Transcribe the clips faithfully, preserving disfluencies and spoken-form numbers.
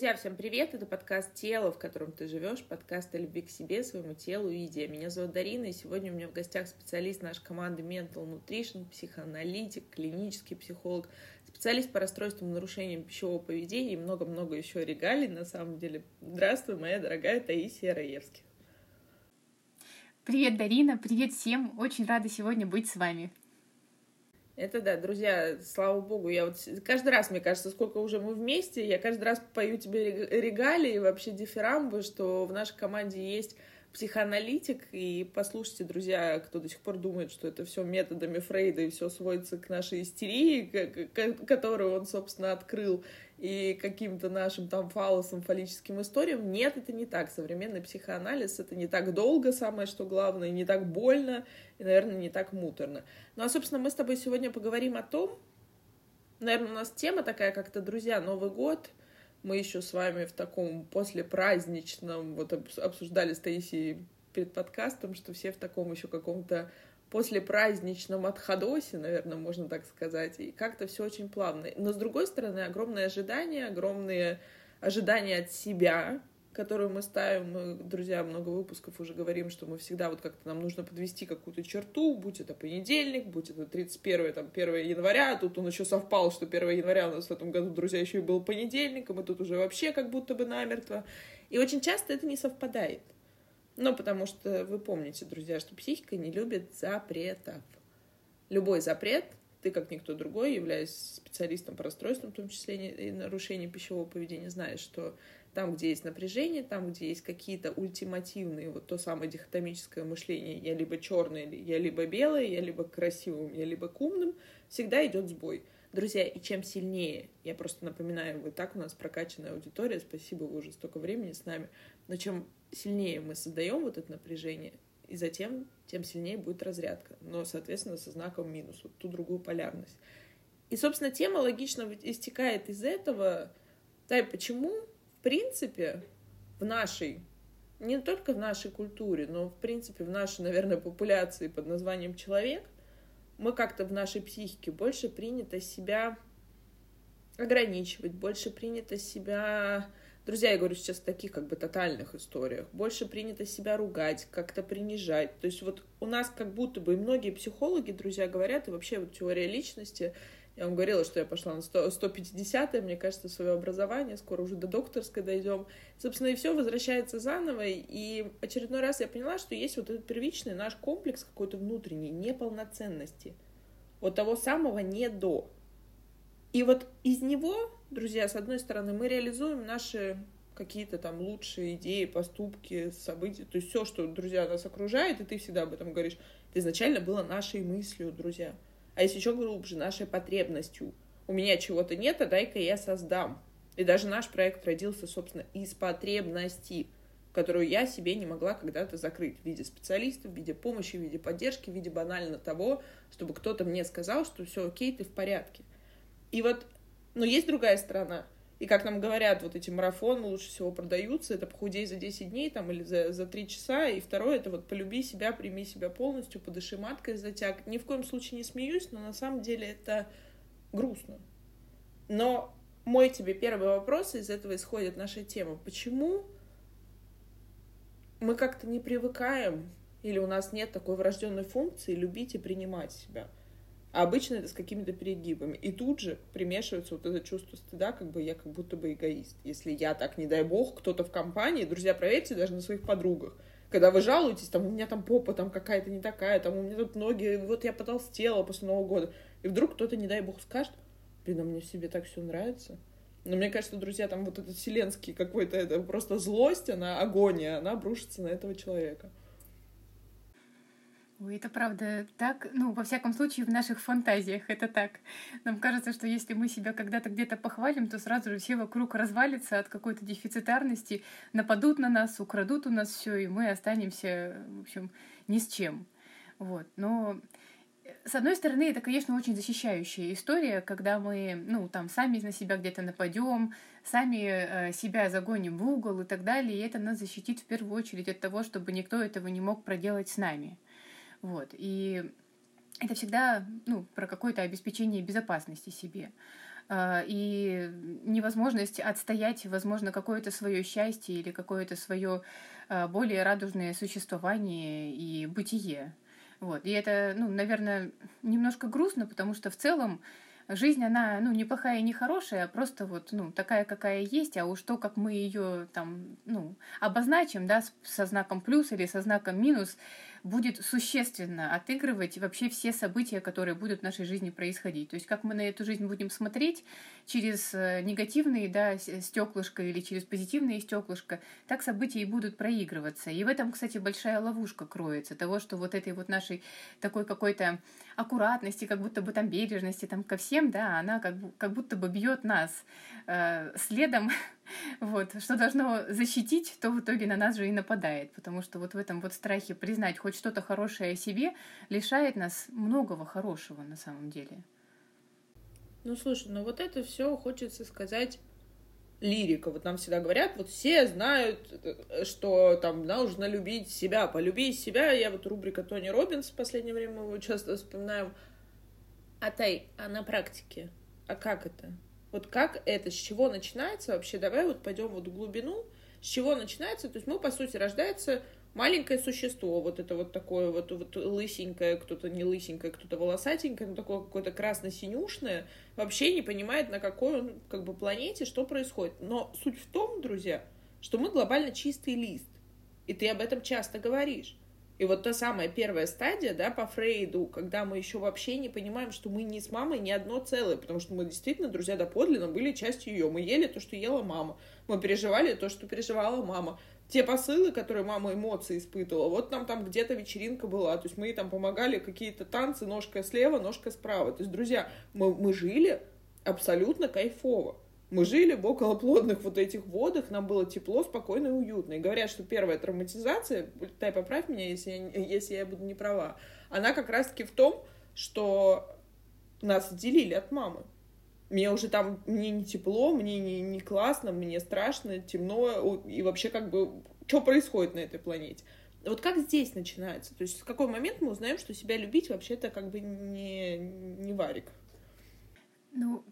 Друзья, всем привет! Это подкаст «Тело, в котором ты живешь», подкаст о любви к себе, своему телу и еде. Меня зовут Дарина, и сегодня у меня в гостях специалист нашей команды Mental Nutrition, психоаналитик, клинический психолог, специалист по расстройствам и нарушениям пищевого поведения и много-много еще регалий, на самом деле. Здравствуй, моя дорогая Таисия Раевский. Привет, Дарина! Привет всем! Очень рада сегодня быть с вами. Это да, друзья, слава богу, я вот каждый раз, мне кажется, сколько уже мы вместе, я каждый раз пою тебе регалии, вообще дифирамбы, что в нашей команде есть психоаналитик, и послушайте, друзья, кто до сих пор думает, что это все методами Фрейда и все сводится к нашей истерии, которую он, собственно, открыл, и каким-то нашим там фаллосом, фаллическим историям. Нет, это не так. Современный психоанализ — это не так долго, самое что главное, не так больно и, наверное, не так муторно. Ну, а, собственно, мы с тобой сегодня поговорим о том, наверное, у нас тема такая как-то, друзья, Новый год. Мы еще с вами в таком послепраздничном, вот обсуждали с Таисией перед подкастом, что все в таком еще каком-то послепраздничном отходосе, наверное, можно так сказать, и как-то все очень плавно. Но, с другой стороны, огромные ожидания, огромные ожидания от себя, которые мы ставим. Мы, друзья, много выпусков уже говорим, что мы всегда вот как-то нам нужно подвести какую-то черту, будь это понедельник, будь это тридцать первое, там, первое января, тут он еще совпал, что первое января у нас в этом году, друзья, еще и был понедельник, и мы тут уже вообще как будто бы намертво. И очень часто это не совпадает. Ну, потому что вы помните, друзья, что психика не любит запретов. Любой запрет, ты, как никто другой, являясь специалистом по расстройствам, в том числе и нарушениям пищевого поведения, знаешь, что там, где есть напряжение, там, где есть какие-то ультимативные, вот то самое дихотомическое мышление, я либо черный, я либо белый, я либо красивым, я либо к умным, всегда идет сбой. Друзья, и чем сильнее, я просто напоминаю, вот так у нас прокачанная аудитория, спасибо, вы уже столько времени с нами, но чем сильнее мы создаем вот это напряжение, и затем тем сильнее будет разрядка, но, соответственно, со знаком минус, вот ту другую полярность. И, собственно, тема логично истекает из этого. Да, и почему, в принципе, в нашей, не только в нашей культуре, но, в принципе, в нашей, наверное, популяции под названием «человек», мы как-то в нашей психике больше принято себя ограничивать, больше принято себя... Друзья, я говорю сейчас о таких как бы тотальных историях. Больше принято себя ругать, как-то принижать. То есть вот у нас как будто бы, и многие психологи, друзья, говорят, и вообще вот теория личности, я вам говорила, что я пошла на сто пятидесятое, мне кажется, свое образование, скоро уже до докторской дойдем. Собственно, и все возвращается заново, и очередной раз я поняла, что есть вот этот первичный наш комплекс какой-то внутренней неполноценности, вот того самого «не до». И вот из него, друзья, с одной стороны, мы реализуем наши какие-то там лучшие идеи, поступки, события, то есть все, что, друзья, нас окружает, и ты всегда об этом говоришь, это изначально было нашей мыслью, друзья. А если еще глубже, нашей потребностью. У меня чего-то нет, а дай-ка я создам. И даже наш проект родился, собственно, из потребности, которую я себе не могла когда-то закрыть в виде специалистов, в виде помощи, в виде поддержки, в виде банально того, чтобы кто-то мне сказал, что все окей, ты в порядке. И вот, но есть другая сторона. И как нам говорят, вот эти марафоны лучше всего продаются, это похудей за десять дней там, или за, за три часа, и второе, это вот полюби себя, прими себя полностью, подыши маткой, затяг. Ни в коем случае не смеюсь, но на самом деле это грустно. Но мой тебе первый вопрос, из этого исходит наша тема. Почему мы как-то не привыкаем, или у нас нет такой врожденной функции любить и принимать себя? А обычно это с какими-то перегибами. И тут же примешивается вот это чувство стыда, как бы я как будто бы эгоист. Если я так, не дай бог, кто-то в компании, друзья, проверьте даже на своих подругах. Когда вы жалуетесь, там, у меня там попа там какая-то не такая, там, у меня тут ноги, вот я потолстела после Нового года. И вдруг кто-то, не дай бог, скажет, блин, а мне в себе так все нравится. Но мне кажется, друзья, там вот этот вселенский какой-то, это просто злость, она агония, она обрушится на этого человека. Ой, это правда так, ну, во всяком случае, в наших фантазиях это так. Нам кажется, что если мы себя когда-то где-то похвалим, то сразу же все вокруг развалится от какой-то дефицитарности, нападут на нас, украдут у нас все, и мы останемся, в общем, ни с чем. Вот, но... С одной стороны, это, конечно, очень защищающая история, когда мы, ну, там, сами на себя где-то нападем, сами себя загоним в угол и так далее, и это нас защитит в первую очередь от того, чтобы никто этого не мог проделать с нами. Вот, и это всегда, ну, про какое-то обеспечение безопасности себе. и невозможность отстоять, возможно, какое-то свое счастье или какое-то свое более радужное существование и бытие. Вот. И это, ну, наверное, немножко грустно, потому что в целом жизнь, она, ну, неплохая и не хорошая, а просто вот, ну, такая, какая есть, а уж то, как мы ее там, ну, обозначим, да, со знаком плюс или со знаком минус, будет существенно отыгрывать вообще все события, которые будут в нашей жизни происходить. То есть как мы на эту жизнь будем смотреть через негативные, да, стеклышко или через позитивные стеклышко, так события и будут проигрываться. И в этом, кстати, большая ловушка кроется, того, что вот этой вот нашей такой какой-то аккуратности, как будто бы там бережности там ко всем, да, она как, как будто бы бьет нас э, следом. Вот, что должно защитить, то в итоге на нас же и нападает, потому что вот в этом вот страхе признать хоть что-то хорошее о себе лишает нас многого хорошего на самом деле. Ну, слушай, ну вот это все хочется сказать лирика. Вот нам всегда говорят, вот все знают, что там нужно любить себя, полюби себя. Я вот рубрика Тони Роббинс в последнее время, мы его часто вспоминаем. А Тай, а на практике? А как это? Вот как это, с чего начинается вообще? Давай вот пойдем вот в глубину, с чего начинается. То есть мы, по сути, рождается маленькое существо, вот это вот такое вот, вот лысенькое, кто-то не лысенькое, кто-то волосатенькое, но такое какое-то красно-синюшное, вообще не понимает, на какой он, как бы, планете, что происходит. Но суть в том, друзья, что мы глобально чистый лист, и ты об этом часто говоришь. И вот та самая первая стадия, да, по Фрейду, когда мы еще вообще не понимаем, что мы не с мамой ни одно целое, потому что мы действительно, друзья, доподлинно были частью ее. Мы ели то, что ела мама, мы переживали то, что переживала мама. Те посылы, которые мама эмоции испытывала, вот нам там где-то вечеринка была, то есть мы ей там помогали, какие-то танцы, ножка слева, ножка справа. То есть, друзья, мы, мы жили абсолютно кайфово. Мы жили в околоплодных вот этих водах, нам было тепло, спокойно и уютно. И говорят, что первая травматизация, Тай, поправь меня, если я, если я буду не права, она как раз-таки в том, что нас отделили от мамы. Мне уже там, мне не тепло, мне не, не классно, мне страшно, темно, и вообще как бы, что происходит на этой планете. Вот как здесь начинается? То есть в какой момент мы узнаем, что себя любить вообще-то как бы не, не варик? Ну...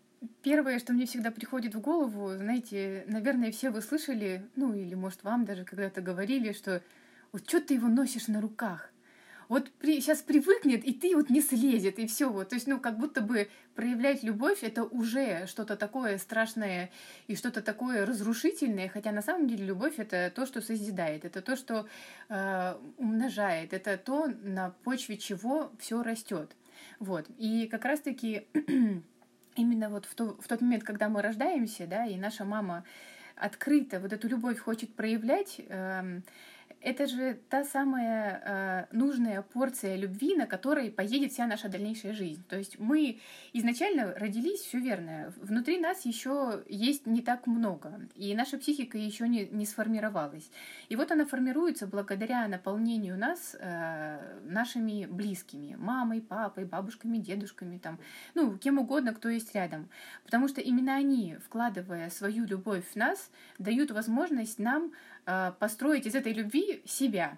Первое, что мне всегда приходит в голову, знаете, наверное, все вы слышали, ну или, может, вам даже когда-то говорили, что вот что ты его носишь на руках, вот при, сейчас привыкнет, и ты вот не слезет, и все вот. То есть, ну, как будто бы проявлять любовь — это уже что-то такое страшное и что-то такое разрушительное, хотя на самом деле любовь — это то, что созидает, это то, что э, умножает, это то, на почве чего все растет. Вот. И как раз-таки... Именно вот в, то, в тот момент, когда мы рождаемся, да, и наша мама открыто вот эту любовь хочет проявлять, э, это же та самая э, нужная порция любви, на которой поедет вся наша дальнейшая жизнь. То есть мы изначально родились, все верно, внутри нас еще есть не так много, и наша психика еще не, не сформировалась. И вот она формируется благодаря наполнению нас э, нашими близкими, мамой, папой, бабушками, дедушками, там, ну, кем угодно, кто есть рядом. Потому что именно они, вкладывая свою любовь в нас, дают возможность нам построить из этой любви себя.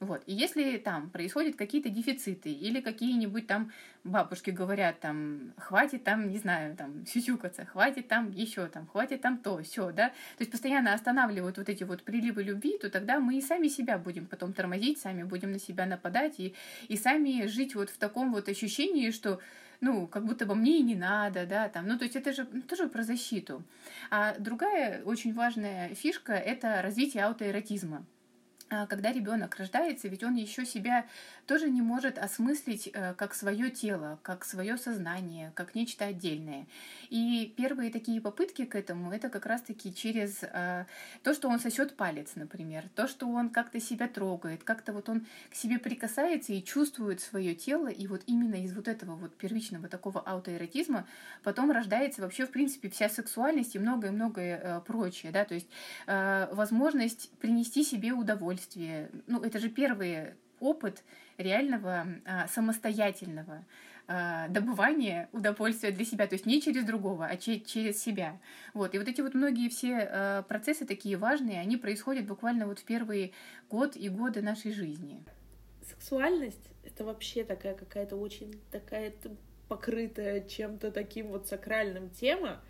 Вот. И если там происходят какие-то дефициты или какие-нибудь там бабушки говорят там хватит там, не знаю, там сюсюкаться, хватит там еще там, хватит там то, все, да, то есть постоянно останавливают вот эти вот приливы любви, то тогда мы и сами себя будем потом тормозить, сами будем на себя нападать и, и сами жить вот в таком вот ощущении, что ну, как будто бы мне и не надо, да, там, ну, то есть это же тоже про защиту. А другая очень важная фишка — это развитие аутоэротизма. Когда ребенок рождается, ведь он еще себя тоже не может осмыслить как свое тело, как свое сознание, как нечто отдельное. И первые такие попытки к этому — это как раз-таки через то, что он сосет палец, например, то, что он как-то себя трогает, как-то вот он к себе прикасается и чувствует свое тело. И вот именно из вот этого вот первичного такого аутоэротизма потом рождается вообще, в принципе, вся сексуальность и многое-многое прочее, да, то есть возможность принести себе удовольствие. Ну, это же первый опыт реального а, самостоятельного а, добывания удовольствия для себя, то есть не через другого, а че- через себя. Вот. И вот эти вот многие все а, процессы такие важные, они происходят буквально вот в первый год и годы нашей жизни. Сексуальность — это вообще такая какая-то очень такая покрытая чем-то таким вот сакральным тема,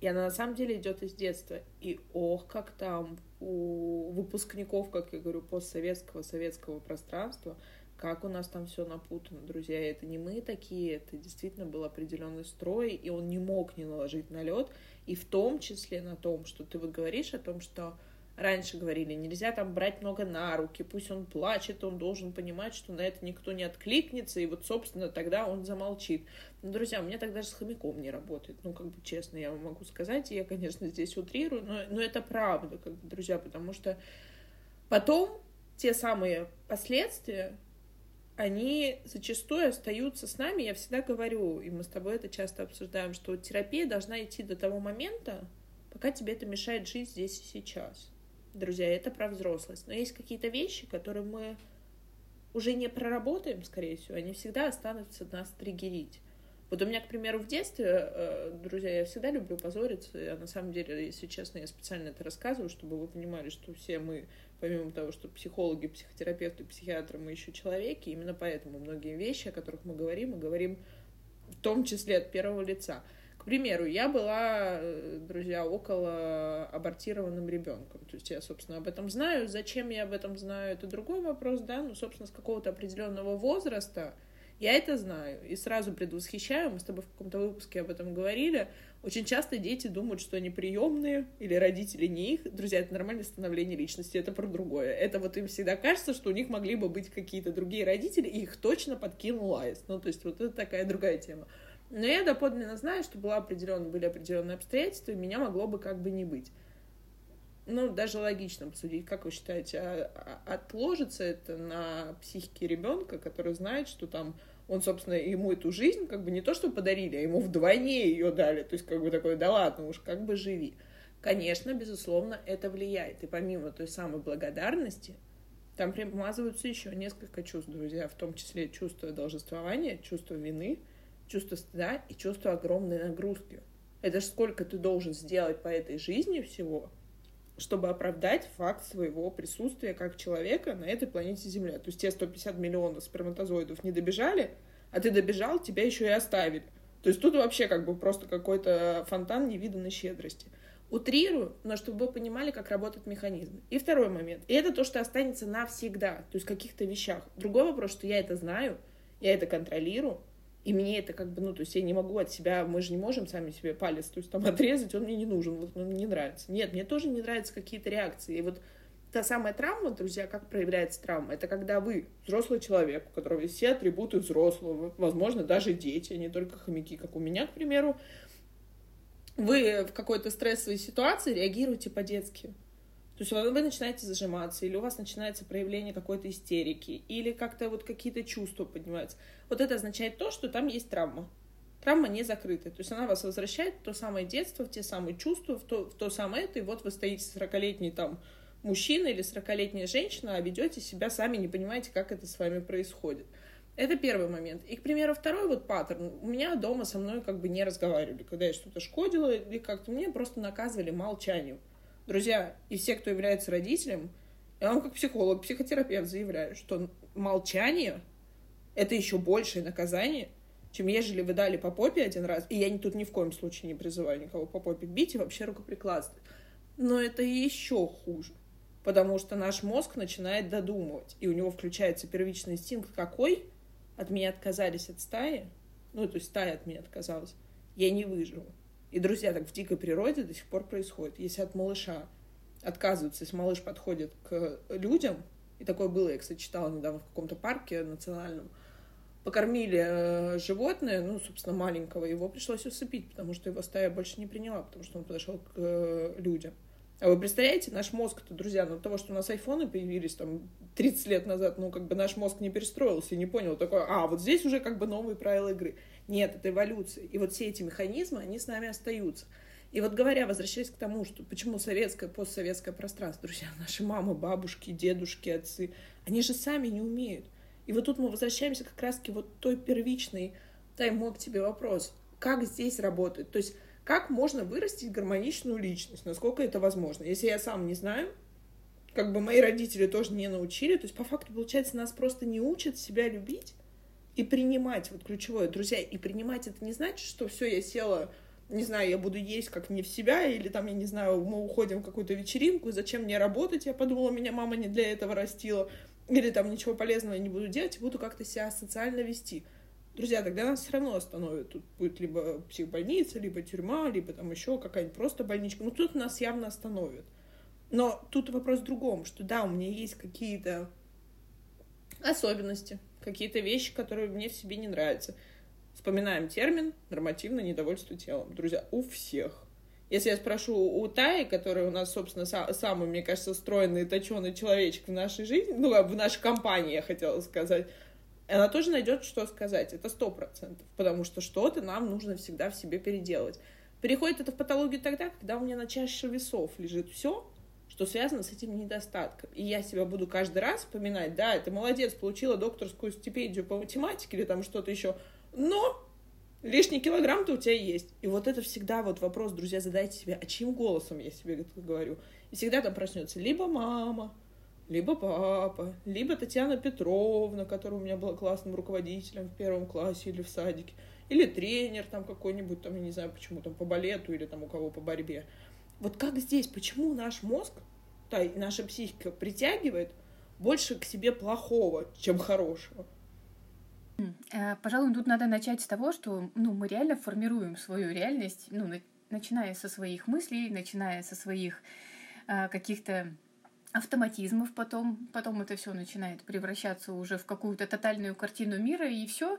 и она на самом деле идет из детства. И ох, как там у выпускников, как я говорю, постсоветского, советского пространства, как у нас там все напутано, друзья. Это не мы такие, это действительно был определенный строй, и он не мог не наложить налет. И в том числе на том, что ты вот говоришь о том, что раньше говорили, нельзя там брать много на руки, пусть он плачет, он должен понимать, что на это никто не откликнется, и вот, собственно, тогда он замолчит. Но, друзья, у меня так даже с хомяком не работает, ну, как бы, честно, я вам могу сказать, я, конечно, здесь утрирую, но, но это правда, как бы, друзья, потому что потом те самые последствия, они зачастую остаются с нами. Я всегда говорю, и мы с тобой это часто обсуждаем, что терапия должна идти до того момента, пока тебе это мешает жить здесь и сейчас. Друзья, это про взрослость. Но есть какие-то вещи, которые мы уже не проработаем, скорее всего, они всегда останутся нас триггерить. Вот у меня, к примеру, в детстве, друзья, я всегда люблю позориться, а на самом деле, если честно, я специально это рассказываю, чтобы вы понимали, что все мы, помимо того, что психологи, психотерапевты, психиатры, мы еще человеки, именно поэтому многие вещи, о которых мы говорим, мы говорим в том числе от первого лица. К примеру, я была, друзья, около абортированным ребенком. То есть я, собственно, об этом знаю. Зачем я об этом знаю, это другой вопрос, да. Ну, собственно, с какого-то определенного возраста я это знаю. И сразу предвосхищаю, мы с тобой в каком-то выпуске об этом говорили. Очень часто дети думают, что они приемные или родители не их. Друзья, это нормальное становление личности, это про другое. Это вот им всегда кажется, что у них могли бы быть какие-то другие родители, и их точно подкинул аист. Ну, то есть вот это такая другая тема. Но я доподлинно знаю, что была определенная, были определенные обстоятельства, и меня могло бы как бы не быть. Ну, даже логично посудить, как вы считаете, а, а, отложится это на психике ребенка, который знает, что там он, собственно, ему эту жизнь как бы не то, что подарили, а ему вдвойне ее дали. То есть как бы такое, да ладно уж, как бы живи. Конечно, безусловно, это влияет. И помимо той самой благодарности, там примазываются еще несколько чувств, друзья, в том числе чувство долженствования, чувство вины, чувство стыда и чувство огромной нагрузки. Это же сколько ты должен сделать по этой жизни всего, чтобы оправдать факт своего присутствия как человека на этой планете Земля. То есть те сто пятьдесят миллионов сперматозоидов не добежали, а ты добежал, тебя еще и оставили. То есть тут вообще как бы просто какой-то фонтан невиданной щедрости. Утрирую, но чтобы вы понимали, как работает механизм. И второй момент. И это то, что останется навсегда. То есть в каких-то вещах. Другой вопрос, что я это знаю, я это контролирую, и мне это как бы, ну, то есть я не могу от себя, мы же не можем сами себе палец, то есть там отрезать, он мне не нужен, вот он мне не нравится. Нет, мне тоже не нравятся какие-то реакции. И вот та самая травма, друзья, как проявляется травма? Это когда вы, взрослый человек, у которого есть все атрибуты взрослого, возможно, даже дети, а не только хомяки, как у меня, к примеру, вы в какой-то стрессовой ситуации реагируете по-детски. То есть вы начинаете зажиматься, или у вас начинается проявление какой-то истерики, или как-то вот какие-то чувства поднимаются. Вот это означает то, что там есть травма. Травма не закрыта. То есть она вас возвращает в то самое детство, в те самые чувства, в то, в то самое это. И вот вы стоите сорокалетний там мужчина или сорокалетняя женщина, а ведете себя сами, не понимаете, как это с вами происходит. Это первый момент. И, к примеру, второй вот паттерн. У меня дома со мной как бы не разговаривали, когда я что-то шкодила, или как-то меня просто наказывали молчанием. Друзья, и все, кто является родителем, я вам как психолог, психотерапевт заявляю, что молчание – это еще большее наказание, чем ежели вы дали по попе один раз. И я тут ни в коем случае не призываю никого по попе бить и вообще рукоприкладствовать. Но это еще хуже, потому что наш мозг начинает додумывать, и у него включается первичный инстинкт какой? От меня отказались от стаи, ну, то есть стая от меня отказалась, я не выживу. И, друзья, так в дикой природе до сих пор происходит. Если от малыша отказываются, если малыш подходит к людям, и такое было, я, кстати, читала недавно в каком-то парке национальном, покормили животное, ну, собственно, маленького, его пришлось усыпить, потому что его стая больше не приняла, потому что он подошел к людям. А вы представляете, наш мозг-то, друзья, ну, от того, что у нас айфоны появились там тридцать лет назад, ну, как бы наш мозг не перестроился и не понял такое, а, вот здесь уже как бы новые правила игры. Нет, это эволюция. И вот все эти механизмы, они с нами остаются. И вот говоря, возвращаясь к тому, что почему советское, постсоветское пространство, друзья, наши мамы, бабушки, дедушки, отцы, они же сами не умеют. И вот тут мы возвращаемся как раз-таки вот той первичной, дай мой к тебе вопрос, как здесь работает, то есть как можно вырастить гармоничную личность, насколько это возможно. Если я сам не знаю, как бы мои родители тоже не научили, то есть по факту, получается, нас просто не учат себя любить, И принимать, вот ключевое, друзья, и принимать это не значит, что все, я села, не знаю, я буду есть как не в себя, или там, я не знаю, мы уходим в какую-то вечеринку, и зачем мне работать, я подумала, меня мама не для этого растила, или там ничего полезного я не буду делать, буду как-то себя социально вести. Друзья, тогда нас все равно остановят, тут будет либо психбольница, либо тюрьма, либо там еще какая-нибудь просто больничка, ну тут нас явно остановят. Но тут вопрос в другом, что да, у меня есть какие-то особенности, какие-то вещи, которые мне в себе не нравятся. Вспоминаем термин «нормативное недовольство телом». Друзья, у всех. Если я спрошу у Таи, которая у нас, собственно, самый, мне кажется, стройный и точёный человечек в нашей жизни, ну, в нашей компании, я хотела сказать, она тоже найдет, что сказать. Это сто процентов, потому что что-то нам нужно всегда в себе переделать. Переходит это в патологию тогда, когда у меня на чаше весов лежит все, что связано с этим недостатком. И я себя буду каждый раз вспоминать, да, ты молодец, получила докторскую стипендию по математике или там что-то еще, но лишний килограмм-то у тебя есть. И вот это всегда вот вопрос, друзья, задайте себе, а чьим голосом я себе это говорю? И всегда там проснется либо мама, либо папа, либо Татьяна Петровна, которая у меня была классным руководителем в первом классе или в садике, или тренер там какой-нибудь, там, я не знаю, почему там по балету или там у кого по борьбе. Вот как здесь, почему наш мозг, да, и наша психика притягивает больше к себе плохого, чем хорошего? Пожалуй, тут надо начать с того, что ну, мы реально формируем свою реальность, ну, начиная со своих мыслей, начиная со своих а, каких-то автоматизмов, потом, потом это все начинает превращаться уже в какую-то тотальную картину мира, и все.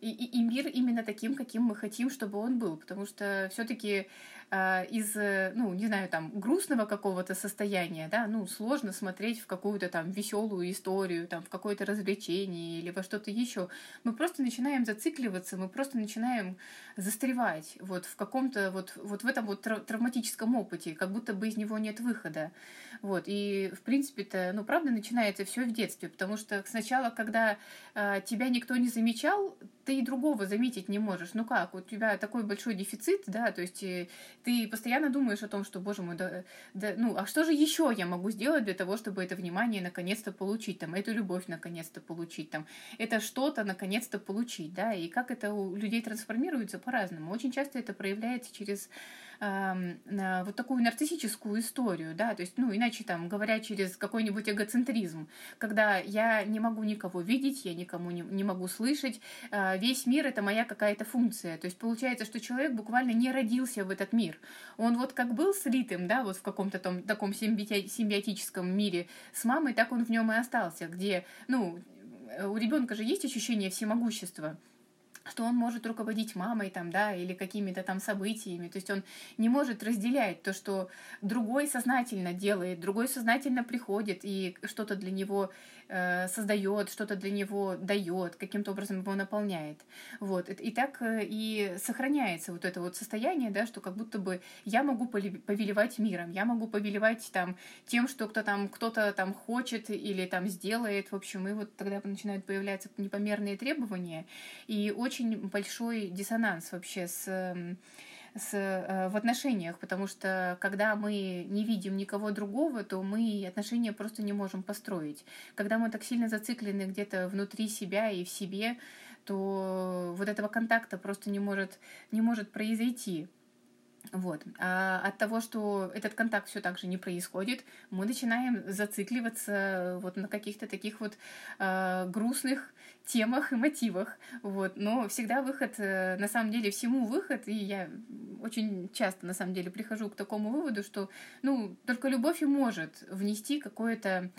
И, и, и мир именно таким, каким мы хотим, чтобы он был. Потому что все-таки э, из, ну, не знаю, там, грустного какого-то состояния, да, ну, сложно смотреть в какую-то там веселую историю, там, в какое-то развлечение или во что-то еще. Мы просто начинаем зацикливаться, мы просто начинаем застревать вот в каком-то вот, вот в этом вот травматическом опыте, как будто бы из него нет выхода. Вот. И, в принципе-то, ну, правда, начинается все в детстве, потому что сначала, когда э, тебя никто не замечал, ты и другого заметить не можешь. Ну как, у тебя такой большой дефицит, да, то есть ты постоянно думаешь о том, что, боже мой, да, да, ну, а что же еще я могу сделать для того, чтобы это внимание наконец-то получить, там, эту любовь наконец-то получить, там, это что-то наконец-то получить, да, и как это у людей трансформируется по-разному. Очень часто это проявляется через э, вот такую нарциссическую историю, да, то есть, ну, иначе, там, говоря через какой-нибудь эгоцентризм, когда я не могу никого видеть, я никому не, не могу слышать, э, весь мир — это моя какая-то функция. То есть получается, что человек буквально не родился в этот мир. Он вот как был слитым, да, вот в каком-то там, таком симби- симбиотическом мире с мамой, так он в нем и остался, где, ну, у ребенка же есть ощущение всемогущества, что он может руководить мамой там, да, или какими-то там событиями. То есть он не может разделять то, что другой сознательно делает, другой сознательно приходит и что-то для него э, создает, что-то для него дает, каким-то образом его наполняет. Вот. И так и сохраняется вот это вот состояние, да, что как будто бы я могу повелевать миром, я могу повелевать там, тем, что кто там, кто-то там хочет или там сделает. В общем, и вот тогда начинают появляться непомерные требования. И очень Очень большой диссонанс вообще с, с, в отношениях, потому что когда мы не видим никого другого, то мы отношения просто не можем построить. Когда мы так сильно зациклены где-то внутри себя и в себе, то вот этого контакта просто не может, не может произойти. Вот. А от того, что этот контакт все так же не происходит, мы начинаем зацикливаться вот на каких-то таких вот э, грустных темах и мотивах. Вот. Но всегда выход, э, на самом деле, всему выход, и я очень часто, на самом деле, прихожу к такому выводу, что ну, только любовь и может внести какое-то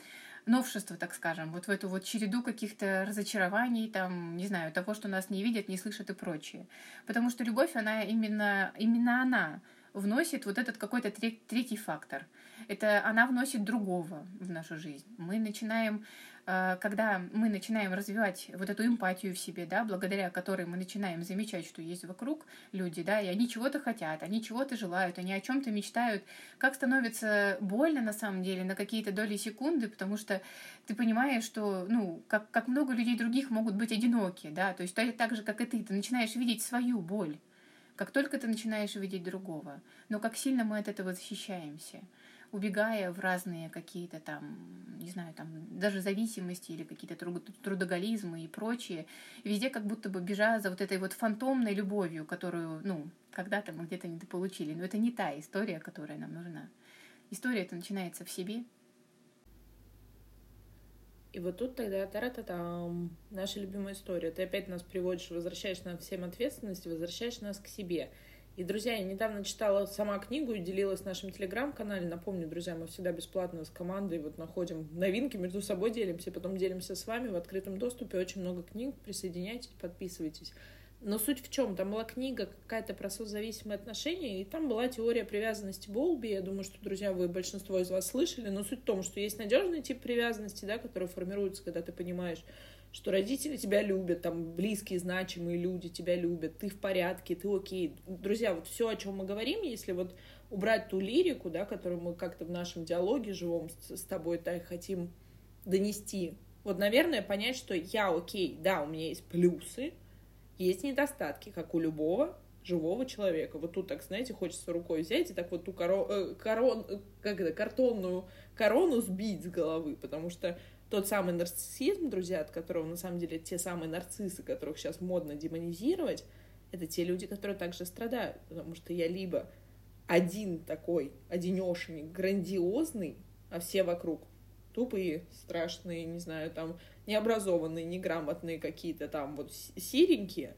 новшество, так скажем, вот в эту вот череду каких-то разочарований, там, не знаю, того, что нас не видят, не слышат и прочее. Потому что любовь, она именно, именно она вносит вот этот какой-то третий фактор. Это она вносит другого в нашу жизнь. Мы начинаем, когда мы начинаем развивать вот эту эмпатию в себе, да, благодаря которой мы начинаем замечать, что есть вокруг люди, да, и они чего-то хотят, они чего-то желают, они о чем-то мечтают, как становится больно на самом деле на какие-то доли секунды, потому что ты понимаешь, что, ну, как, как много людей других могут быть одиноки, да, то есть так же, как и ты, ты начинаешь видеть свою боль, как только ты начинаешь видеть другого, но как сильно мы от этого защищаемся. убегая в разные какие-то там, не знаю, там даже зависимости или какие-то трудоголизмы и прочее, везде как будто бы бежа за вот этой вот фантомной любовью, которую, ну, когда-то мы где-то недополучили. Но это не та история, которая нам нужна. История-то начинается в себе. И вот тут тогда тара-та-там, наша любимая история. Ты опять нас приводишь, возвращаешь нам всем ответственность, возвращаешь нас к себе. И, друзья, я недавно читала сама книгу и делилась в нашем телеграм-канале. Напомню, друзья, мы всегда бесплатно с командой вот находим новинки, между собой делимся, потом делимся с вами в открытом доступе. Очень много книг, присоединяйтесь, подписывайтесь. Но суть в чем? Там была книга какая-то про созависимые отношения, и там была теория привязанности Боулби. Я думаю, что, друзья, вы большинство из вас слышали. Но суть в том, что есть надежный тип привязанности, да, который формируется, когда ты понимаешь, что родители тебя любят, там близкие, значимые люди тебя любят, ты в порядке, ты окей. Друзья, вот все, о чем мы говорим, если вот убрать ту лирику, да, которую мы как-то в нашем диалоге живом с тобой так хотим донести, вот, наверное, понять, что я окей, да, у меня есть плюсы, есть недостатки, как у любого живого человека. Вот тут, так, знаете, хочется рукой взять и так вот ту коро... корон... как это? картонную корону сбить с головы, потому что тот самый нарциссизм, друзья, от которого, на самом деле, те самые нарциссы, которых сейчас модно демонизировать, это те люди, которые также страдают, потому что я либо один такой, одинешенник, грандиозный, а все вокруг тупые, страшные, не знаю, там, необразованные, неграмотные какие-то там вот серенькие,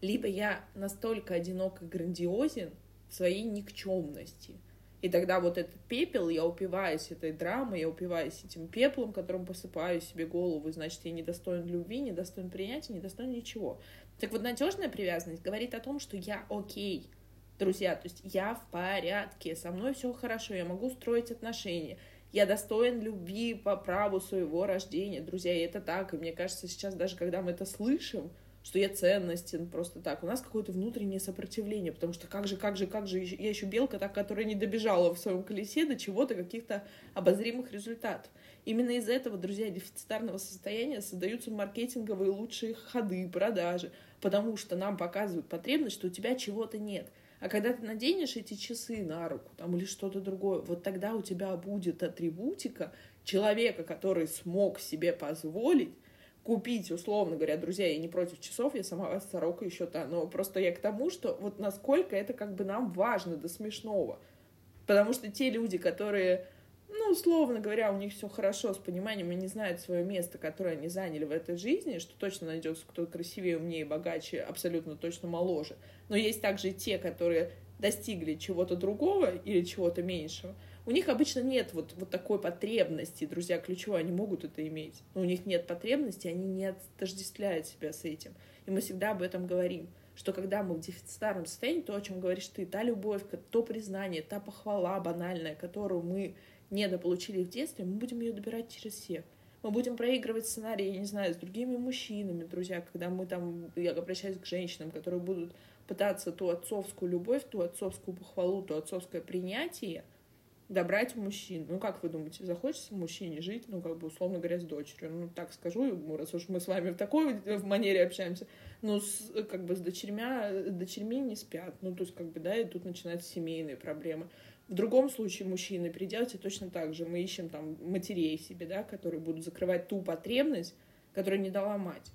либо я настолько одинок и грандиозен в своей никчемности. И тогда вот этот пепел, я упиваюсь этой драмой, я упиваюсь этим пеплом, которым посыпаю себе голову, значит, я недостоин любви, недостоин принятия, недостоин ничего. Так вот, надежная привязанность говорит о том, что я окей, друзья, то есть я в порядке, со мной все хорошо, я могу строить отношения, я достоин любви по праву своего рождения, друзья, и это так, и мне кажется, сейчас даже когда мы это слышим, что я ценностен просто так. У нас какое-то внутреннее сопротивление, потому что как же, как же, как же, я еще белка, та, которая не добежала в своем колесе до чего-то, каких-то обозримых результатов. Именно из-за этого, друзья, дефицитарного состояния создаются маркетинговые лучшие ходы, продажи, потому что нам показывают потребность, что у тебя чего-то нет. А когда ты наденешь эти часы на руку там, или что-то другое, вот тогда у тебя будет атрибутика человека, который смог себе позволить купить, условно говоря, друзья, я не против часов, я сама вас сорока еще та, но просто я к тому, что вот насколько это как бы нам важно до смешного, потому что те люди, которые, ну, условно говоря, у них все хорошо с пониманием и не знают свое место, которое они заняли в этой жизни, что точно найдется кто-то красивее, умнее, богаче, абсолютно точно моложе, но есть также и те, которые достигли чего-то другого или чего-то меньшего, у них обычно нет вот, вот такой потребности, друзья, ключевой, они могут это иметь, но у них нет потребности, они не отождествляют себя с этим. И мы всегда об этом говорим, что когда мы в дефицитарном состоянии, то, о чем говоришь ты, та любовь, то признание, та похвала банальная, которую мы недополучили в детстве, мы будем ее добирать через всех. Мы будем проигрывать сценарий, я не знаю, с другими мужчинами, друзья, когда мы там, я обращаюсь к женщинам, которые будут пытаться ту отцовскую любовь, ту отцовскую похвалу, ту отцовское принятие добрать мужчин. Ну, как вы думаете, захочется мужчине жить, ну, как бы, условно говоря, с дочерью? Ну, так скажу ему, раз уж мы с вами в такой в манере общаемся. Ну, с, как бы, с дочерьми, дочерьми не спят. Ну, то есть, как бы, да, и тут начинаются семейные проблемы. В другом случае мужчины переделайте точно так же. Мы ищем там матерей себе, да, которые будут закрывать ту потребность, которую не дала мать.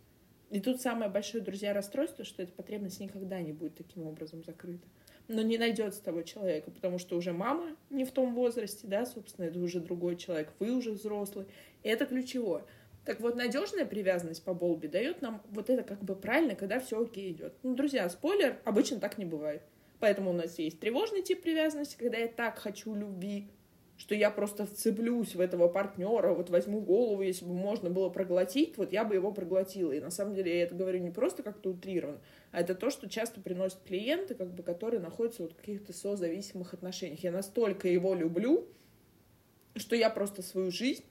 И тут самое большое, друзья, расстройство, что эта потребность никогда не будет таким образом закрыта. Но не найдется того человека, потому что уже мама не в том возрасте, да, собственно, это уже другой человек, вы уже взрослый, это ключевое. Так вот, надежная привязанность по Боулби дает нам вот это как бы правильно, когда все окей идет. Ну, друзья, спойлер, обычно так не бывает. Поэтому у нас есть тревожный тип привязанности, когда я так хочу любви, что я просто вцеплюсь в этого партнера, вот возьму голову, если бы можно было проглотить, вот я бы его проглотила. И на самом деле я это говорю не просто как-то утрированно, а это то, что часто приносят клиенты, как бы, которые находятся вот в каких-то созависимых отношениях. Я настолько его люблю, что я просто свою жизнь,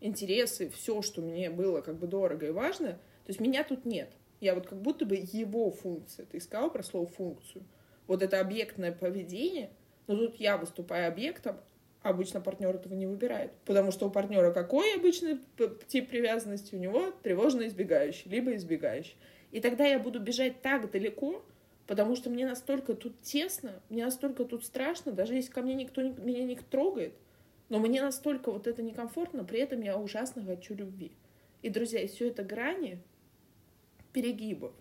интересы, все, что мне было как бы дорого и важно, то есть меня тут нет. Я вот как будто бы его функция. Ты сказала про слово функцию. Вот это объектное поведение, но тут я выступаю объектом. Обычно партнер этого не выбирает, потому что у партнера какой обычный тип привязанности? У него тревожно избегающий, либо избегающий. И тогда я буду бежать так далеко, потому что мне настолько тут тесно, мне настолько тут страшно, даже если ко мне никто меня не трогает, Но мне настолько вот это некомфортно, при этом я ужасно хочу любви. И, друзья, и все это грани перегибов.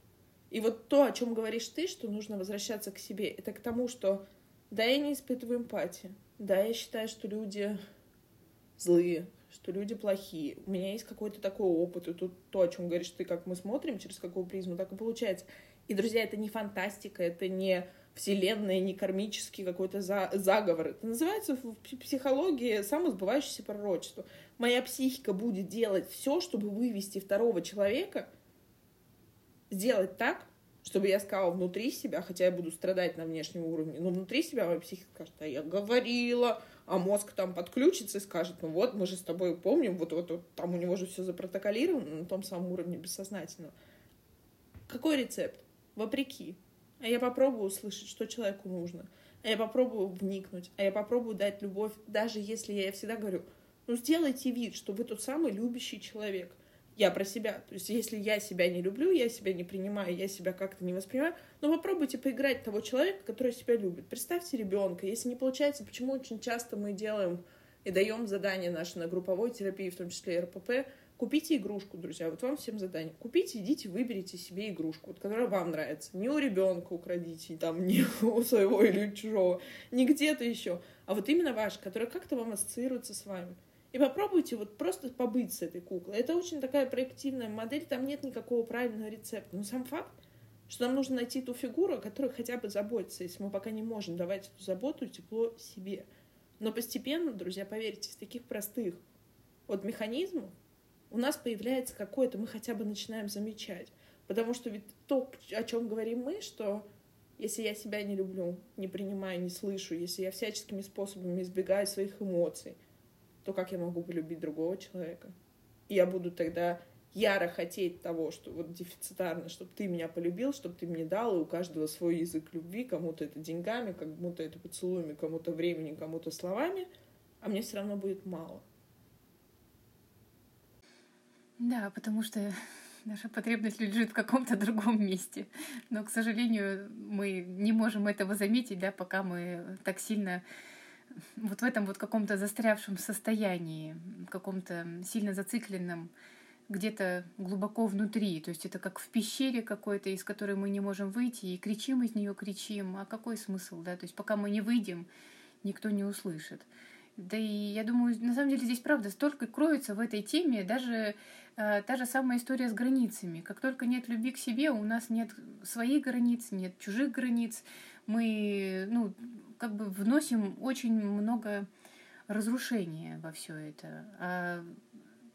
И вот то, о чем говоришь ты, что нужно возвращаться к себе, это к тому, что да, я не испытываю эмпатии, да, я считаю, что люди злые, что люди плохие. У меня есть какой-то такой опыт, и тут то, о чем говоришь ты, как мы смотрим, через какую призму, так и получается. И, друзья, это не фантастика, это не вселенная, не кармический какой-то за- заговор. Это называется в психологии самосбывающееся пророчество. Моя психика будет делать все, чтобы вывести второго человека, сделать так, чтобы я сказала внутри себя, хотя я буду страдать на внешнем уровне, но внутри себя моя психика скажет, а я говорила, а мозг там подключится и скажет, ну вот, мы же с тобой помним, вот, вот, вот там у него же все запротоколировано на том самом уровне бессознательного. Какой рецепт? Вопреки. А я попробую услышать, что человеку нужно. А я попробую вникнуть. А я попробую дать любовь, даже если я, я всегда говорю, ну сделайте вид, что вы тот самый любящий человек. Я про себя. То есть если я себя не люблю, я себя не принимаю, я себя как-то не воспринимаю, но попробуйте поиграть того человека, который себя любит. Представьте ребенка. Если не получается, почему очень часто мы делаем и даем задания наши на групповой терапии, в том числе и эр пэ пэ, купите игрушку, друзья. Вот вам всем задание. Купите, идите, выберите себе игрушку, вот, которая вам нравится. Не у ребенка украдите, там, не у своего или у чужого, не где-то еще, а вот именно ваш, который как-то вам ассоциируется с вами. И попробуйте вот просто побыть с этой куклой. Это очень такая проективная модель, там нет никакого правильного рецепта. Но сам факт, что нам нужно найти ту фигуру, о которой хотя бы заботиться, если мы пока не можем давать эту заботу и тепло себе. Но постепенно, друзья, поверьте, из таких простых вот механизмов у нас появляется какое-то, мы хотя бы начинаем замечать. Потому что ведь то, о чем говорим мы, что если я себя не люблю, не принимаю, не слышу, если я всяческими способами избегаю своих эмоций, то как я могу полюбить другого человека? И я буду тогда яро хотеть того, что вот дефицитарно, чтобы ты меня полюбил, чтобы ты мне дал, и у каждого свой язык любви, кому-то это деньгами, кому-то это поцелуями, кому-то времени, кому-то словами, а мне все равно будет мало. Да, потому что наша потребность лежит в каком-то другом месте. Но, к сожалению, мы не можем этого заметить, да, пока мы так сильно... вот в этом вот каком-то застрявшем состоянии, каком-то сильно зацикленном, где-то глубоко внутри. То есть это как в пещере какой-то, из которой мы не можем выйти, и кричим из нее, кричим. А какой смысл, да? То есть пока мы не выйдем, никто не услышит. Да и я думаю, на самом деле здесь правда столько кроется в этой теме, даже э, та же самая история с границами. Как только нет любви к себе, у нас нет своих границ, нет чужих границ. Мы, ну, как бы вносим очень много разрушения во все это. А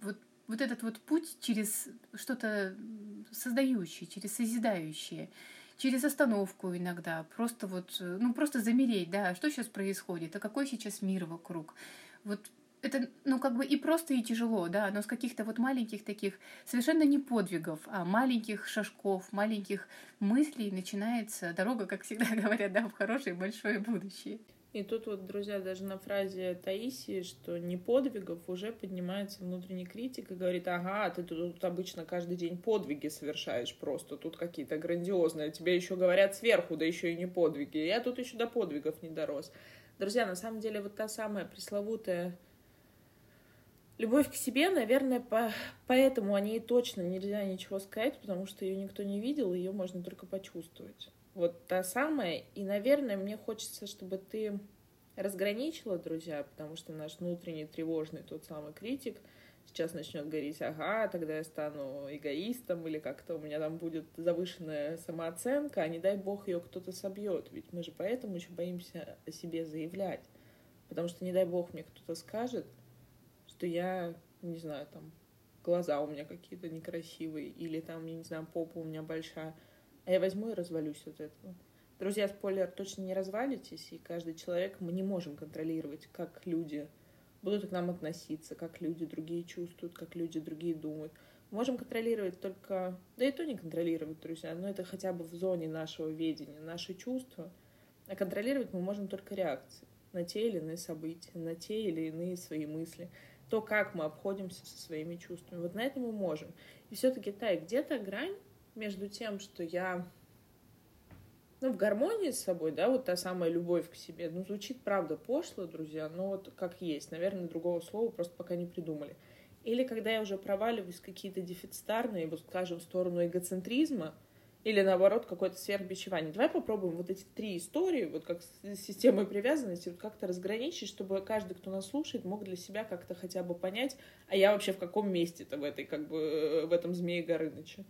вот, вот этот вот путь через что-то создающее, через созидающее, через остановку иногда, просто вот, ну, просто замереть, да, что сейчас происходит, а какой сейчас мир вокруг. Вот это, ну, как бы и просто, и тяжело, да, но с каких-то вот маленьких таких, совершенно не подвигов, а маленьких шажков, маленьких мыслей начинается дорога, как всегда говорят, да, в хорошее большое будущее. И тут вот, друзья, даже на фразе Таисии, что не подвигов, уже поднимается внутренний критик и говорит, ага, ты тут обычно каждый день подвиги совершаешь просто, тут какие-то грандиозные, тебе еще говорят сверху, да еще и не подвиги, я тут еще до подвигов не дорос. Друзья, на самом деле вот та самая пресловутая любовь к себе, наверное, по... поэтому о ней точно нельзя ничего сказать, потому что ее никто не видел, ее можно только почувствовать. Вот та самая. И, наверное, мне хочется, чтобы ты разграничила, друзья, потому что наш внутренний тревожный тот самый критик сейчас начнет говорить, ага, тогда я стану эгоистом, или как-то у меня там будет завышенная самооценка, а не дай бог ее кто-то собьет. Ведь мы же поэтому еще боимся о себе заявлять. Потому что не дай бог мне кто-то скажет, что я, не знаю, там, глаза у меня какие-то некрасивые, или там, я не знаю, попа у меня большая. А я возьму и развалюсь от этого. Друзья, спойлер, точно не развалитесь, и каждый человек, мы не можем контролировать, как люди будут к нам относиться, как люди другие чувствуют, как люди другие думают. Можем контролировать только, да и то не контролировать, друзья, но это хотя бы в зоне нашего ведения, наши чувства. А контролировать мы можем только реакции на те или иные события, на те или иные свои мысли, то, как мы обходимся со своими чувствами. Вот на это мы можем. И все-таки, да, где-то грань между тем, что я ну, в гармонии с собой, да, вот та самая любовь к себе. Ну, звучит, правда, пошло, друзья, но вот как есть. Наверное, другого слова просто пока не придумали. Или когда я уже проваливаюсь в какие-то дефицитарные, вот, скажем, в сторону эгоцентризма, или, наоборот, какое-то сверхбичевание. Давай попробуем вот эти три истории, вот как с системой привязанности, вот как-то разграничить, чтобы каждый, кто нас слушает, мог для себя как-то хотя бы понять, а я вообще в каком месте-то в этой, как бы, в этом Змее Горыныче.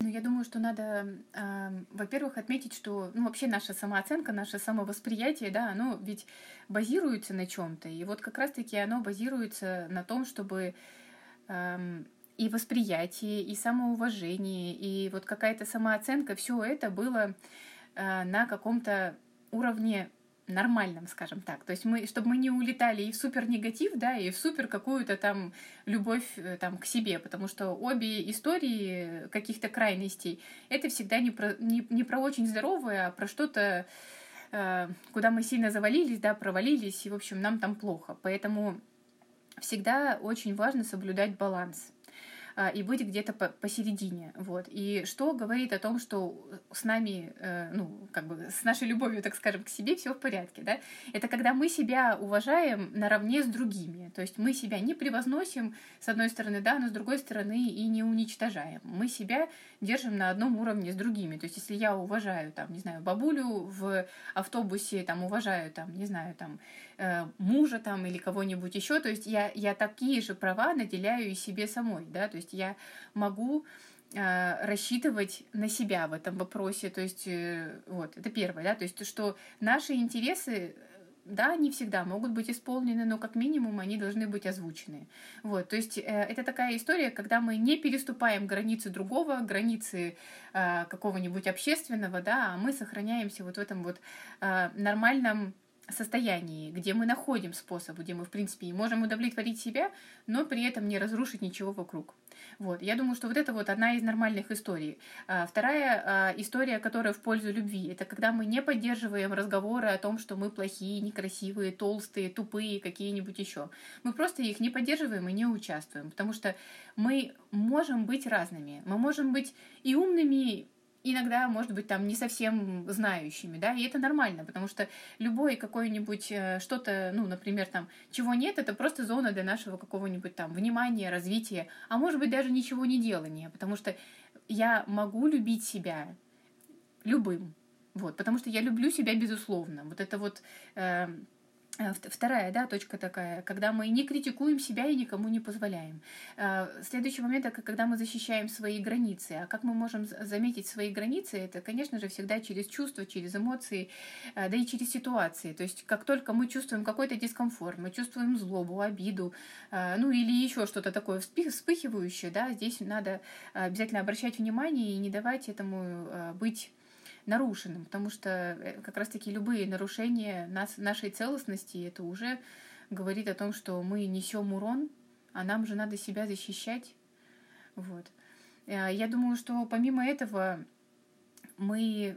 Ну, я думаю, что надо, э, во-первых, отметить, что, ну, вообще наша самооценка, наше самовосприятие, да, оно ведь базируется на чем-то. И вот как раз-таки оно базируется на том, чтобы... Э, и восприятие, и самоуважение, и вот какая-то самооценка, все это было э, на каком-то уровне нормальном, скажем так. То есть мы, чтобы мы не улетали и в супер негатив, да, и в супер какую-то там любовь там, к себе, потому что обе истории каких-то крайностей, это всегда не про, не, не про очень здоровое, а про что-то, э, куда мы сильно завалились, да, провалились, и, в общем, нам там плохо. Поэтому всегда очень важно соблюдать баланс и быть где-то посередине, вот. И что говорит о том, что с нами, ну, как бы с нашей любовью, так скажем, к себе все в порядке, да? Это когда мы себя уважаем наравне с другими, то есть мы себя не превозносим, с одной стороны, да, но с другой стороны и не уничтожаем. Мы себя держим на одном уровне с другими, то есть если я уважаю, там, не знаю, бабулю в автобусе, там, уважаю, там, не знаю, там, мужа, там, или кого-нибудь еще, то есть я, я такие же права наделяю и себе самой, да, то есть я могу э, рассчитывать на себя в этом вопросе, то есть э, вот, это первое, да, то есть что наши интересы, да, не всегда могут быть исполнены, но как минимум они должны быть озвучены, вот, то есть э, это такая история, когда мы не переступаем границы другого, границы э, какого-нибудь общественного, да, а мы сохраняемся вот в этом вот э, нормальном состоянии, где мы находим способ, где мы, в принципе, и можем удовлетворить себя, но при этом не разрушить ничего вокруг. Вот. Я думаю, что вот это вот одна из нормальных историй. А, вторая а, история, которая в пользу любви, это когда мы не поддерживаем разговоры о том, что мы плохие, некрасивые, толстые, тупые, какие-нибудь еще. Мы просто их не поддерживаем и не участвуем, потому что мы можем быть разными. Мы можем быть и умными, иногда, может быть, там не совсем знающими, да, и это нормально, потому что любое какое-нибудь что-то, ну, например, там, чего нет, это просто зона для нашего какого-нибудь там внимания, развития, а может быть, даже ничего не делания, потому что я могу любить себя любым, вот, потому что я люблю себя безусловно, вот это вот... Э- Вторая, да, точка такая, когда мы не критикуем себя и никому не позволяем. Следующий момент, это когда мы защищаем свои границы. А как мы можем заметить свои границы, это, конечно же, всегда через чувства, через эмоции, да и через ситуации. То есть как только мы чувствуем какой-то дискомфорт, мы чувствуем злобу, обиду, ну или еще что-то такое вспыхивающее, да, здесь надо обязательно обращать внимание и не давать этому быть нарушенным, потому что как раз-таки любые нарушения нас, нашей целостности, это уже говорит о том, что мы несем урон, а нам же надо себя защищать. Вот. Я думаю, что помимо этого мы,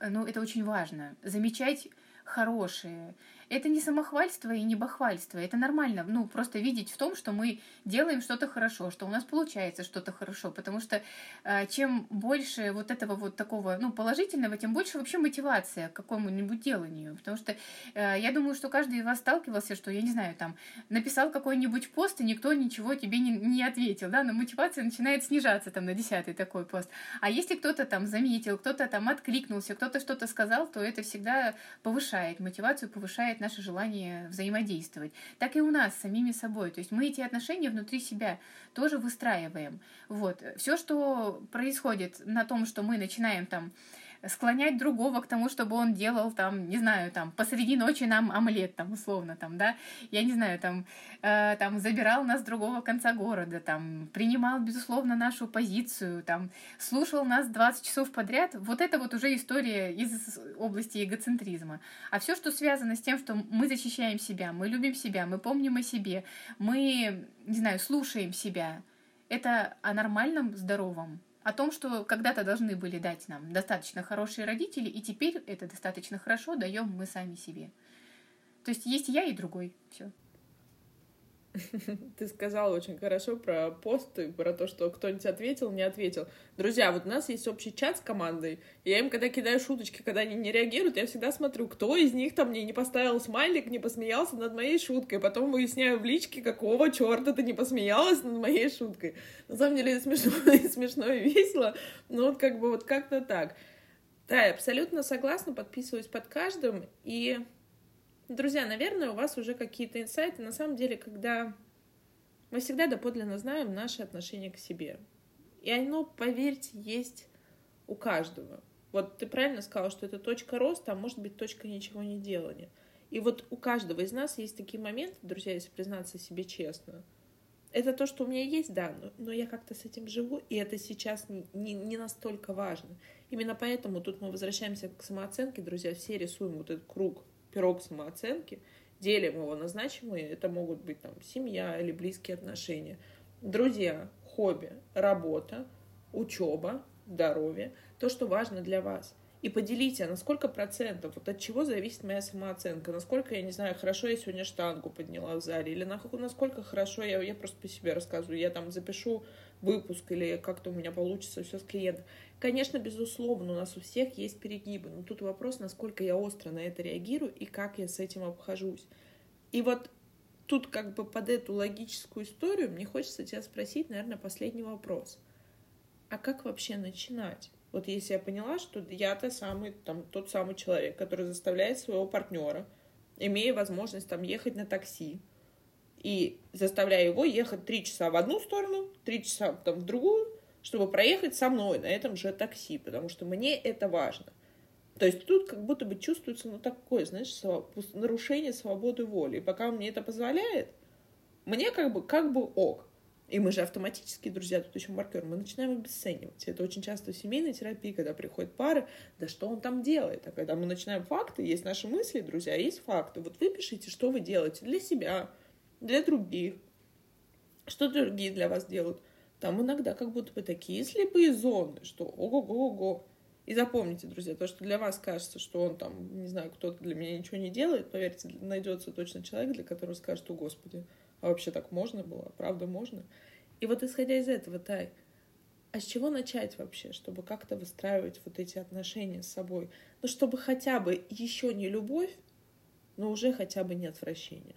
ну, это очень важно, замечать хорошие. Это не самохвальство и не бахвальство, это нормально. Ну, просто видеть в том, что мы делаем что-то хорошо, что у нас получается что-то хорошо, потому что э, чем больше вот этого вот такого, ну, положительного, тем больше вообще мотивация к какому-нибудь деланию, потому что э, я думаю, что каждый из вас сталкивался, что, я не знаю, там, написал какой-нибудь пост, и никто ничего тебе не, не ответил, да, но мотивация начинает снижаться там на десятый такой пост. А если кто-то там заметил, кто-то там откликнулся, кто-то что-то сказал, то это всегда повышает мотивацию, повышает наше желание взаимодействовать. Так и у нас с самими собой. То есть мы эти отношения внутри себя тоже выстраиваем. Вот. Все, что происходит на том, что мы начинаем там склонять другого к тому, чтобы он делал там, не знаю, там, посреди ночи нам омлет, там, условно, там, да, я не знаю, там, э, там, забирал нас с другого конца города, там, принимал, безусловно, нашу позицию, там, слушал нас двадцать часов подряд, вот это вот уже история из области эгоцентризма. А все, что связано с тем, что мы защищаем себя, мы любим себя, мы помним о себе, мы, не знаю, слушаем себя, это о нормальном, здоровом, о том, что когда-то должны были дать нам достаточно хорошие родители, и теперь это достаточно хорошо даем мы сами себе. То есть есть я и другой. Все. Ты сказала очень хорошо про пост и про то, что кто-нибудь ответил, не ответил. Друзья, вот у нас есть общий чат с командой, и я им, когда кидаю шуточки, когда они не реагируют, я всегда смотрю, кто из них там мне не поставил смайлик, не посмеялся над моей шуткой. Потом выясняю в личке, какого черта ты не посмеялась над моей шуткой. На самом деле это смешно, и смешно, и весело, но вот как бы вот как-то так. Да, я абсолютно согласна, подписываюсь под каждым, и... Друзья, наверное, у вас уже какие-то инсайты. На самом деле, когда мы всегда доподлинно знаем наше отношение к себе. И оно, поверьте, есть у каждого. Вот ты правильно сказала, что это точка роста, а может быть точка ничего не делания. И вот у каждого из нас есть такие моменты, друзья, если признаться себе честно. Это то, что у меня есть, да, но, но я как-то с этим живу, и это сейчас не, не, не настолько важно. Именно поэтому тут мы возвращаемся к самооценке, друзья, все рисуем вот этот круг. Пирог самооценки, делим его на значимые, это могут быть там семья или близкие отношения, друзья, хобби, работа, учеба, здоровье, то, что важно для вас. И поделите, на сколько процентов, вот от чего зависит моя самооценка, насколько, я не знаю, хорошо я сегодня штангу подняла в зале, или насколько хорошо, я, я просто по себе рассказываю, я там запишу выпуск, или как-то у меня получится все с клиентом. Конечно, безусловно, у нас у всех есть перегибы, но тут вопрос, насколько я остро на это реагирую и как я с этим обхожусь. И вот тут как бы под эту логическую историю мне хочется тебя спросить, наверное, последний вопрос. А как вообще начинать? Вот если я поняла, что я-то самый, там, тот самый человек, который заставляет своего партнера, имея возможность там, ехать на такси, и заставляя его ехать три часа в одну сторону, три часа там, в другую, чтобы проехать со мной на этом же такси, потому что мне это важно. То есть тут как будто бы чувствуется ну, такое, знаешь, нарушение свободы воли. И пока он мне это позволяет, мне как бы, как бы ок. И мы же автоматически, друзья, тут еще маркер, мы начинаем обесценивать. Это очень часто в семейной терапии, когда приходят пары, да что он там делает? А когда мы начинаем факты, есть наши мысли, друзья, есть факты. Вот вы пишите, что вы делаете для себя, для других, что другие для вас делают. Там иногда как будто бы такие слепые зоны, что ого-го-го-го. И запомните, друзья, то, что для вас кажется, что он там, не знаю, кто-то для меня ничего не делает, поверьте, найдется точно человек, для которого скажет, о, Господи, а вообще так можно было? Правда, можно? И вот исходя из этого, Тай, а с чего начать вообще, чтобы как-то выстраивать вот эти отношения с собой? Ну, чтобы хотя бы еще не любовь, но уже хотя бы не отвращение.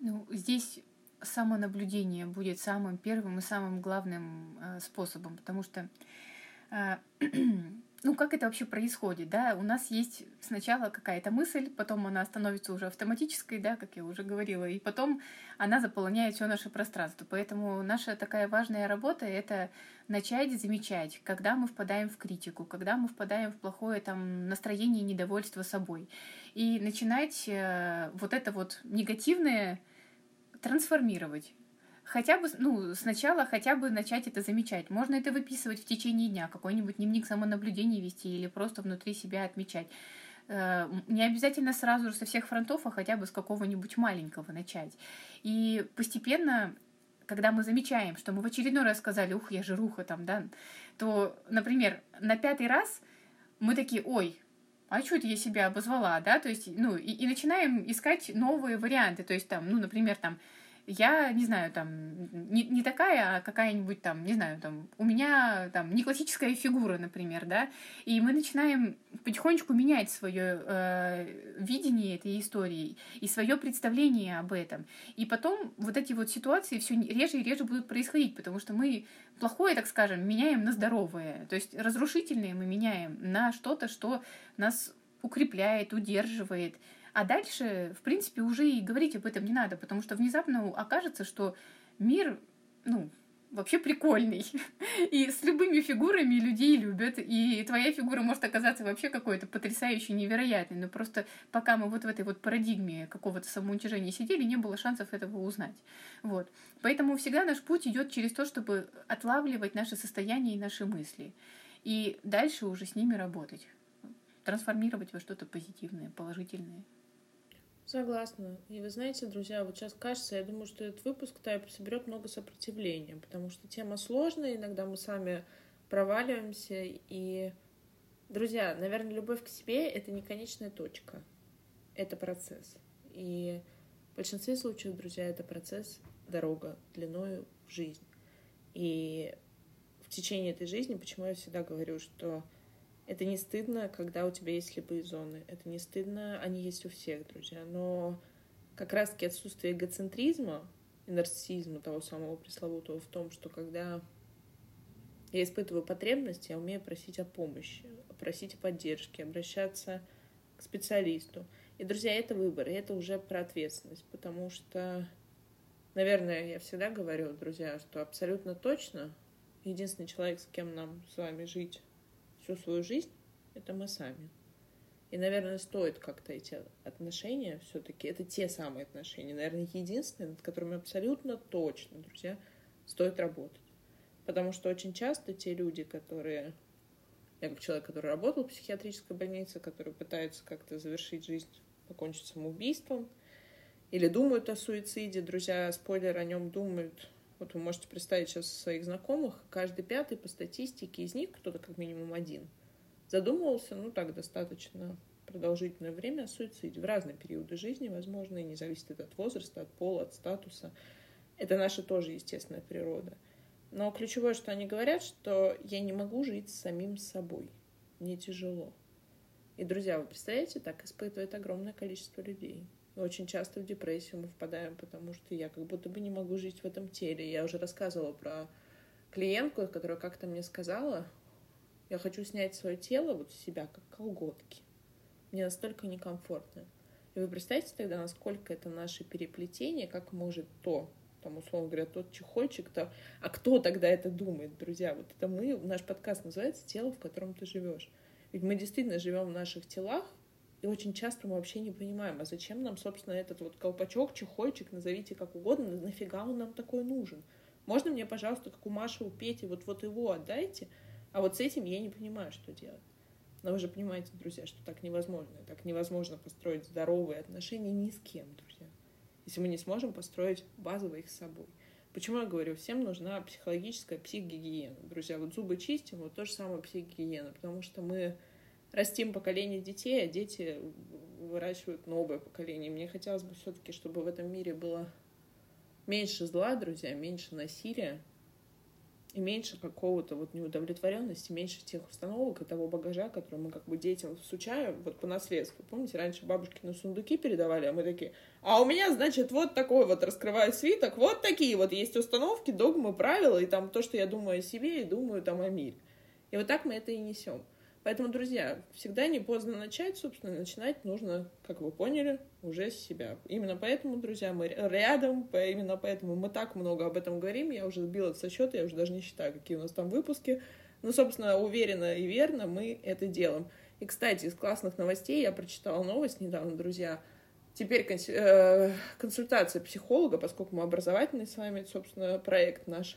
Ну, здесь самонаблюдение будет самым первым и самым главным э, способом, потому что э, ну, как это вообще происходит, да, у нас есть сначала какая-то мысль, потом она становится уже автоматической, да, как я уже говорила, и потом она заполняет все наше пространство. Поэтому наша такая важная работа — это начать замечать, когда мы впадаем в критику, когда мы впадаем в плохое там настроение и недовольство собой. И начинать э, вот это вот негативное трансформировать. Хотя бы, ну, сначала хотя бы начать это замечать. Можно это выписывать в течение дня, какой-нибудь дневник самонаблюдения вести или просто внутри себя отмечать. Не обязательно сразу же со всех фронтов, а хотя бы с какого-нибудь маленького начать. И постепенно, когда мы замечаем, что мы в очередной раз сказали, ух, я жируха там, да, то, например, на пятый раз мы такие, ой, а что это я себя обозвала, да, то есть, ну, и, и начинаем искать новые варианты, то есть, там, ну, например, там, я, не знаю, там, не, не такая, а какая-нибудь там, не знаю, там, у меня там не классическая фигура, например, да, и мы начинаем потихонечку менять свое э, видение этой истории и свое представление об этом, и потом вот эти вот ситуации все реже и реже будут происходить, потому что мы плохое, так скажем, меняем на здоровое, то есть разрушительное мы меняем на что-то, что нас укрепляет, удерживает. А дальше, в принципе, уже и говорить об этом не надо, потому что внезапно окажется, что мир, ну, вообще прикольный. И с любыми фигурами людей любят. И твоя фигура может оказаться вообще какой-то потрясающей, невероятной. Но просто пока мы вот в этой вот парадигме какого-то самоуничижения сидели, не было шансов этого узнать. Вот. Поэтому всегда наш путь идет через то, чтобы отлавливать наши состояния и наши мысли. И дальше уже с ними работать. Трансформировать во что-то позитивное, положительное. Согласна. И вы знаете, друзья, вот сейчас кажется, я думаю, что этот выпуск соберет много сопротивления, потому что тема сложная, иногда мы сами проваливаемся. И, друзья, наверное, любовь к себе — это не конечная точка, это процесс. И В большинстве случаев, друзья, это процесс, дорога длиною в жизнь. И в течение этой жизни, почему я всегда говорю, что это не стыдно, когда у тебя есть любые зоны. Это не стыдно, они есть у всех, друзья. Но как раз-таки отсутствие эгоцентризма и нарциссизма того самого пресловутого в том, что когда я испытываю потребность, я умею просить о помощи, просить о поддержке, обращаться к специалисту. И, друзья, это выбор, и это уже про ответственность, потому что, наверное, я всегда говорю, друзья, что абсолютно точно единственный человек, с кем нам с вами жить всю свою жизнь, это мы сами. И, наверное, стоит как-то эти отношения все-таки, это те самые отношения, наверное, единственные, над которыми абсолютно точно, друзья, стоит работать. Потому что очень часто те люди, которые, я как человек, который работал в психиатрической больнице, которые пытаются как-то завершить жизнь, покончить самоубийством, или думают о суициде, друзья, спойлер, о нем думают. Вот вы можете представить сейчас своих знакомых, каждый пятый по статистике из них, кто-то как минимум один, задумывался, ну так, достаточно продолжительное время о суициде. В разные периоды жизни, возможно, и не зависит это от возраста, от пола, от статуса. Это наша тоже естественная природа. Но ключевое, что они говорят, что я не могу жить с самим собой. Мне тяжело. И, друзья, вы представляете, так испытывает огромное количество людей. Но очень часто в депрессию мы впадаем, потому что я как будто бы не могу жить в этом теле. Я уже рассказывала про клиентку, которая как-то мне сказала: я хочу снять свое тело вот с себя, как колготки. Мне настолько некомфортно. И вы представьте тогда, насколько это наше переплетение, как может то, там, условно говоря, тот чехольчик, то... А кто тогда это думает, друзья? Вот это мы, наш подкаст называется «Тело, в котором ты живешь». Ведь мы действительно живем в наших телах, и очень часто мы вообще не понимаем, а зачем нам, собственно, этот вот колпачок, чехольчик, назовите как угодно, нафига он нам такой нужен? Можно мне, пожалуйста, как у Маши, у Пети, вот, вот его отдайте? А вот с этим я не понимаю, что делать. Но вы же понимаете, друзья, что так невозможно. Так невозможно построить здоровые отношения ни с кем, друзья. Если мы не сможем построить базово их с собой. Почему я говорю, всем нужна психологическая психогигиена. Друзья, вот зубы чистим, вот то же самое психогигиена. Потому что мы растим поколение детей, а дети выращивают новое поколение. Мне хотелось бы все-таки, чтобы в этом мире было меньше зла, друзья, меньше насилия. И меньше какого-то вот неудовлетворенности, меньше тех установок и того багажа, который мы как бы детям всучаем вот по наследству. Помните, раньше бабушкины сундуки передавали, а мы такие: а у меня, значит, вот такой вот, раскрываю свиток, вот такие вот есть установки, догмы, правила, и там то, что я думаю о себе и думаю там о мире. И вот так мы это и несем. Поэтому, друзья, всегда не поздно начать, собственно, начинать нужно, как вы поняли, уже с себя. Именно поэтому, друзья, мы рядом, именно поэтому мы так много об этом говорим. Я уже сбила со счета, я уже даже не считаю, какие у нас там выпуски. Но, собственно, уверенно и верно мы это делаем. И, кстати, из классных новостей я прочитала новость недавно, друзья. Теперь консультация психолога, поскольку мы образовательный с вами, собственно, проект наш,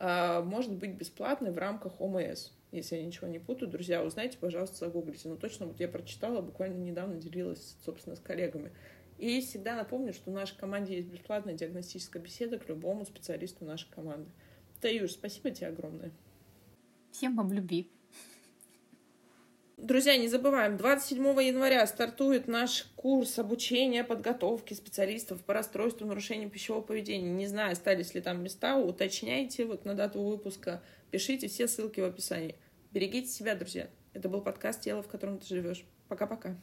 может быть бесплатной в рамках О М С. Если я ничего не путаю, друзья, узнайте, пожалуйста, загуглите. Ну, точно, вот я прочитала, буквально недавно делилась, собственно, с коллегами. И всегда напомню, что в нашей команде есть бесплатная диагностическая беседа к любому специалисту нашей команды. Таюш, спасибо тебе огромное. Всем вам любви. Друзья, не забываем, двадцать седьмого января стартует наш курс обучения подготовки специалистов по расстройству нарушения пищевого поведения. Не знаю, остались ли там места, уточняйте вот на дату выпуска, пишите все ссылки в описании. Берегите себя, друзья. Это был подкаст «Тело, в котором ты живешь». Пока-пока.